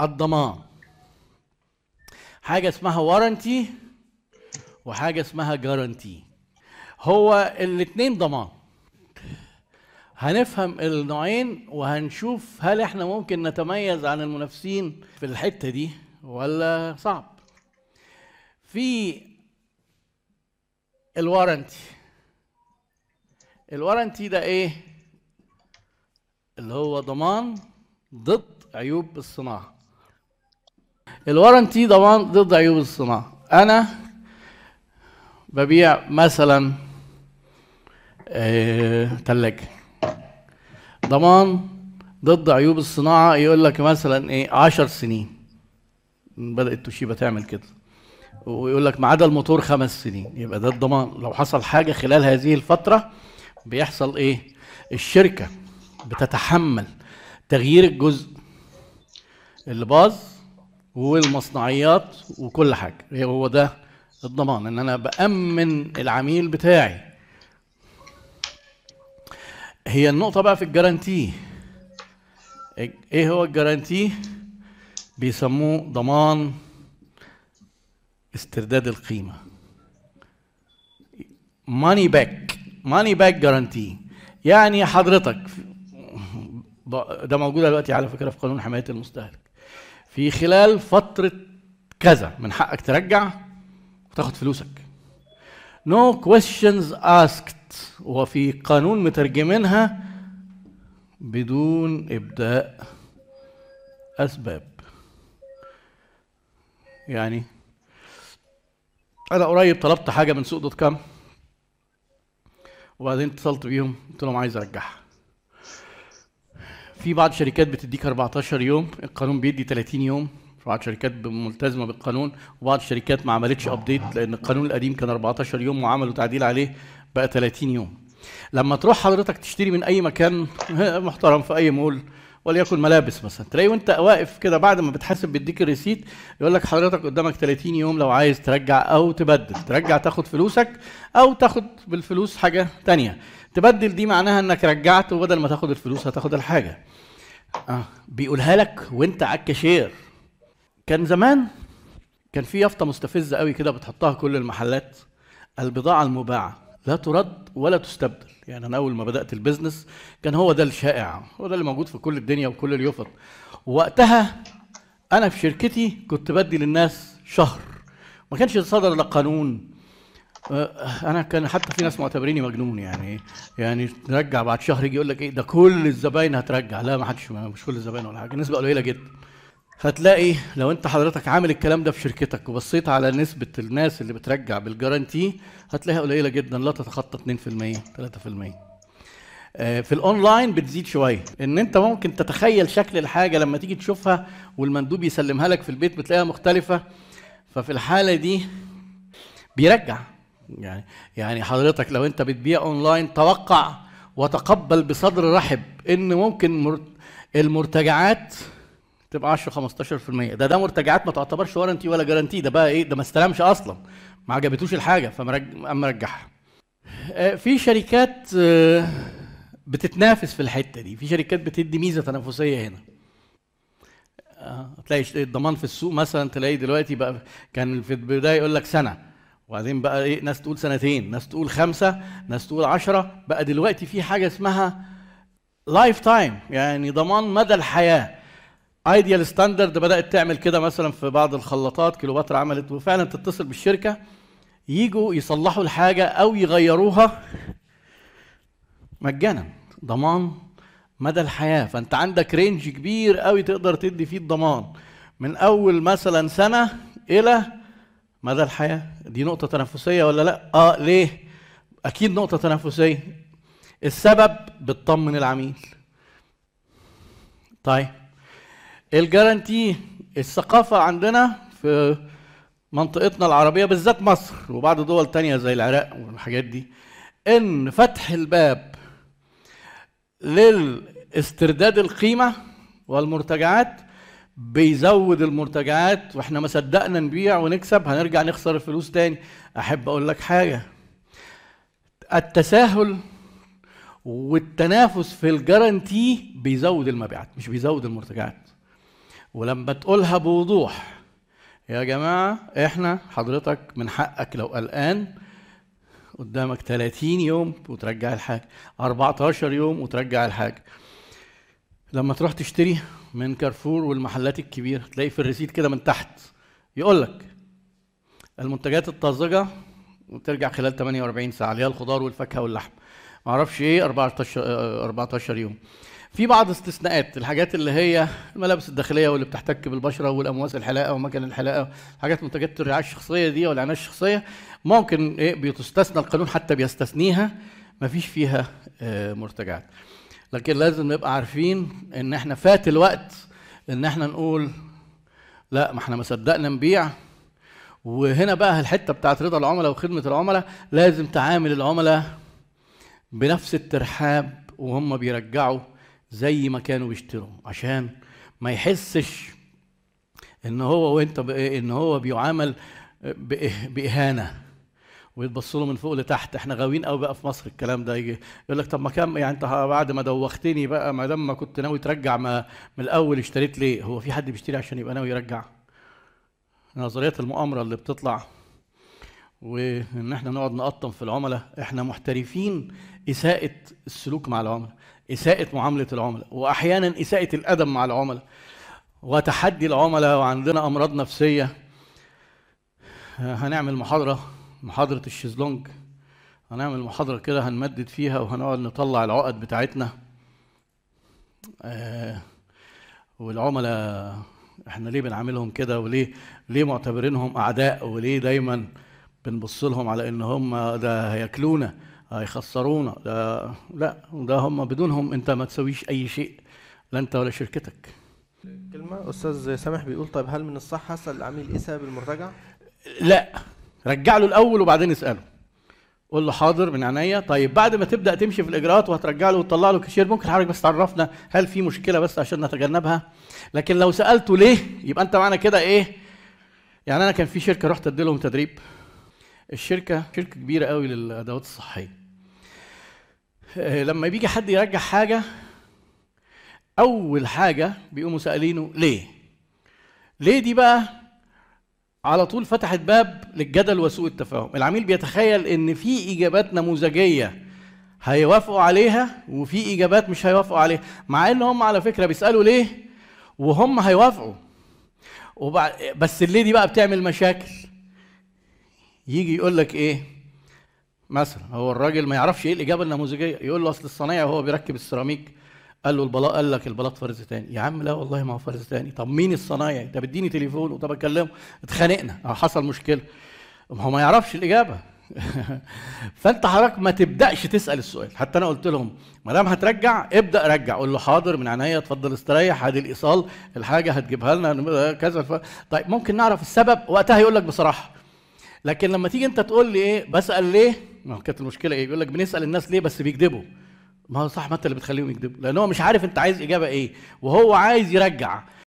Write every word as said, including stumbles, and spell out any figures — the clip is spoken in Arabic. الضمان. حاجة اسمها وارنتي وحاجة اسمها جارانتي. هو الاتنين ضمان. هنفهم النوعين وهنشوف هل احنا ممكن نتميز عن المنافسين في الحتة دي ولا صعب. في الوارنتي، الوارنتي ده ايه؟ اللي هو ضمان ضد عيوب الصناعة. الوارنتي ضمان ضد عيوب الصناعة. أنا ببيع مثلا آه تلاجة، ضمان ضد عيوب الصناعة يقول لك مثلا ايه عشر سنين، بدأت توشيبا تعمل كده، ويقول لك ما عدا الموتور خمس سنين، يبقى ده الضمان. لو حصل حاجة خلال هذه الفترة بيحصل ايه؟ الشركة بتتحمل تغيير الجزء اللي باظ والمصنعيات وكل حاجة. هو ده الضمان، ان انا بأمن العميل بتاعي. هي النقطة بقى في الجارانتي. ايه هو الجارانتي؟ بيسموه ضمان استرداد القيمة، ماني باك، ماني باك جارانتي. يعني حضرتك ده موجود دلوقتي على فكرة في قانون حماية المستهلك، في خلال فترة كذا من حقك ترجع وتاخد فلوسك. No questions asked، وفي قانون مترجمينها بدون إبداء أسباب. يعني أنا قريب طلبت حاجة من سوق دوت كام، وبعدين اتصلت بيهم قلت لهم عايز أرجعها. في بعض الشركات بتديك أربعتاشر يوم، القانون بيدي تلاتين يوم، بعض الشركات ملتزمة بالقانون، وبعض الشركات ما عملتش أبديت لأن القانون القديم كان أربعتاشر يوم وعملوا تعديل عليه بقى تلاتين يوم. لما تروح حضرتك تشتري من أي مكان محترم في أي مول وليكن ملابس مثلا، تلاقي وأنت واقف كده بعد ما بتحاسب بيديك الريسيت يقول لك حضرتك قدامك تلاتين يوم لو عايز ترجع أو تبدل، ترجع تاخد فلوسك أو تاخد بالفلوس حاجة تانية. تبدل دي معناها انك رجعت وبدل ما تاخد الفلوس هتاخد الحاجه. اه بيقولها لك وانت على الكاشير. كان زمان كان في يافطه مستفزه قوي كده بتحطها كل المحلات، البضاعه المباعه لا ترد ولا تستبدل. يعني انا اول ما بدات البيزنس كان هو ده الشائع، هو ده اللي موجود في كل الدنيا وكل اليوفط. وقتها انا في شركتي كنت بدي للناس شهر، ما كانش صدر لا قانون. أنا كان حتى في ناس معتبريني مجنون، يعني يعني ترجع بعد شهر يجي يقول لك إيه ده كل الزباين هترجع. لا ما حدش، مش كل الزباين ولا حاجة، نسبة قليلة جدا. هتلاقي لو أنت حضرتك عامل الكلام ده في شركتك وبصيت على نسبة الناس اللي بترجع بالجارانتي هتلاقيها قليلة جدا، لا تتخطى اتنين في المية تلاتة في المية. في الأونلاين بتزيد شوية، إن أنت ممكن تتخيل شكل الحاجة لما تيجي تشوفها والمندوب يسلمها لك في البيت بتلاقيها مختلفة. ففي الحالة دي بيرجع. يعني يعني حضرتك لو انت بتبيع اونلاين توقع وتقبل بصدر رحب ان ممكن المرتجعات تبقى عشرة خمستاشر في المية. ده ده مرتجعات ما تعتبرش وارنتي ولا جارانتي، ده بقى ايه؟ ده ما استلمش اصلا، ما عجبتوش الحاجه فمرجعها. في شركات بتتنافس في الحته دي، في شركات بتدي ميزه تنافسيه هنا. تلاقي الضمان في السوق مثلا، تلاقي دلوقتي بقى كان في البدايه يقول لك سنه، وبعدين بقى ايه ناس تقول سنتين، ناس تقول خمسة، ناس تقول عشرة. بقى دلوقتي في حاجة اسمها لايف تايم، يعني ضمان مدى الحياة. ايديال ستاندرد بدأت تعمل كده مثلا في بعض الخلاطات، كيلوباترا عملت، وفعلا تتصل بالشركة يجوا يصلحوا الحاجة أو يغيروها مجانا، ضمان مدى الحياة. فأنت عندك رينج كبير قوي تقدر تدي فيه الضمان، من أول مثلا سنة إلى مدى الحياة. دي نقطة تنافسية ولا لأ؟ آه ليه؟ أكيد نقطة تنافسية. السبب بتطمن العميل. طيب الجارانتي، الثقافة عندنا في منطقتنا العربية بالذات مصر وبعض دول تانية زي العراق والحاجات دي، إن فتح الباب للاسترداد القيمة والمرتجعات بيزود المرتجعات، واحنا ما صدقنا نبيع ونكسب هنرجع نخسر الفلوس تاني. احب اقول لك حاجه، التساهل والتنافس في الجارانتي بيزود المبيعات مش بيزود المرتجعات. ولما تقولها بوضوح يا جماعة احنا حضرتك من حقك لو قلقان قدامك ثلاثين يوم وترجع الحاجة، أربعتاشر يوم وترجع الحاجة. لما تروح تشتري من كارفور والمحلات الكبيرة تلاقي في الريسيت كده من تحت يقولك المنتجات الطازجة وترجع خلال تمنية وأربعين ساعة اللي هي الخضار والفاكهة واللحم. معرفش ايه أربعتاشر يوم. في بعض استثناءات، الحاجات اللي هي الملابس الداخليه واللي بتحتك بالبشره والامواس الحلاقه ومكان الحلاقه، حاجات منتجات الرعايه الشخصيه دي والعنايه الشخصيه ممكن ايه بتستثنى، القانون حتى بيستثنيها مفيش فيها اه مرتجعات. لكن لازم نبقى عارفين ان احنا فات الوقت ان احنا نقول لا ما احنا ما صدقنا نبيع. وهنا بقى الحته بتاعت رضا العملاء وخدمه العملاء، لازم تعامل العملاء بنفس الترحاب وهم بيرجعوا زي ما كانوا بيشتروا، عشان ما يحسش ان هو وانت ان هو بيعامل باهانه ويتبص له من فوق لتحت. احنا غاويين قوي بقى في مصر الكلام ده، يجي يقول لك طب ما كان يعني انت بعد ما دوختني بقى ما دام ما كنت ناوي ترجع ما من الاول اشتريت ليه؟ هو في حد بيشتري عشان يبقى ناوي يرجع؟ نظريات المؤامره اللي بتطلع وان احنا نقعد نقطم في العملاء، احنا محترفين اساءه السلوك مع العملاء، إساءة معاملة العملاء، وأحيانا إساءة الأدب مع العملاء وتحدي العملاء، وعندنا أمراض نفسية. هنعمل محاضرة، محاضرة الشيزلونج، هنعمل محاضرة كده هنمدد فيها وهنقعد نطلع العقد بتاعتنا. والعملاء احنا ليه بنعاملهم كده، وليه ليه معتبرينهم أعداء، وليه دايما بنبص لهم على إن هم ده هياكلونا هيخسرونا؟ ده لا، ده هم بدونهم انت ما تسويش اي شيء، لا انت ولا شركتك. كلمه استاذ سامح بيقول طيب هل من الصح اسال العميل اسا بالمرتجع؟ لا، رجع له الاول وبعدين اساله. قول له حاضر من عينيا. طيب بعد ما تبدا تمشي في الاجراءات وهترجع له وتطلع له كاشير، ممكن حضرتك بس تعرفنا هل في مشكله بس عشان نتجنبها؟ لكن لو سالته ليه يبقى انت معنا كده ايه؟ يعني انا كان في شركه رحت ادي لهم تدريب، الشركه شركه كبيره قوي للادوات الصحيه. لما بيجي حد يرجع حاجه اول حاجه بيقوموا سالينه ليه. ليه دي بقى على طول فتحت باب للجدل وسوء التفاهم. العميل بيتخيل ان في اجابات نموذجيه هيوافقوا عليها وفي اجابات مش هيوافقوا عليها، مع ان هم على فكره بيسالوا ليه وهم هيوافقوا. وبع... بس الليه دي بقى بتعمل مشاكل. يجي يقول لك ايه مثلا، هو الراجل ما يعرفش ايه الاجابه النموذجيه، يقول له اصل الصنايعي وهو بيركب السيراميك قال له البلاط، قال لك البلاط فرز تاني. يا عم لا والله ما هو فرز تاني. طب مين الصنايعي؟ طب اديني تليفونه، طب اكلمه. اتخانقنا، حصل مشكله. هو ما يعرفش الاجابه. فانت حضرتك ما تبداش تسال السؤال. حتى انا قلت لهم ما دام هترجع ابدا رجع، قول له حاضر من عينيا، اتفضل استريح، هادي الايصال، الحاجه هتجيبها لنا كذا. ف... طيب ممكن نعرف السبب؟ وقتها يقول لك بصراحه. لكن لما تيجي انت تقول لي ايه بسال ليه، ما كانت المشكله ايه؟ بيقول لك بنسال الناس ليه بس بيكذبوا. ما هو صح، ما انت اللي بتخليهم يكذبوا، لان هو مش عارف انت عايز اجابه ايه وهو عايز يرجع.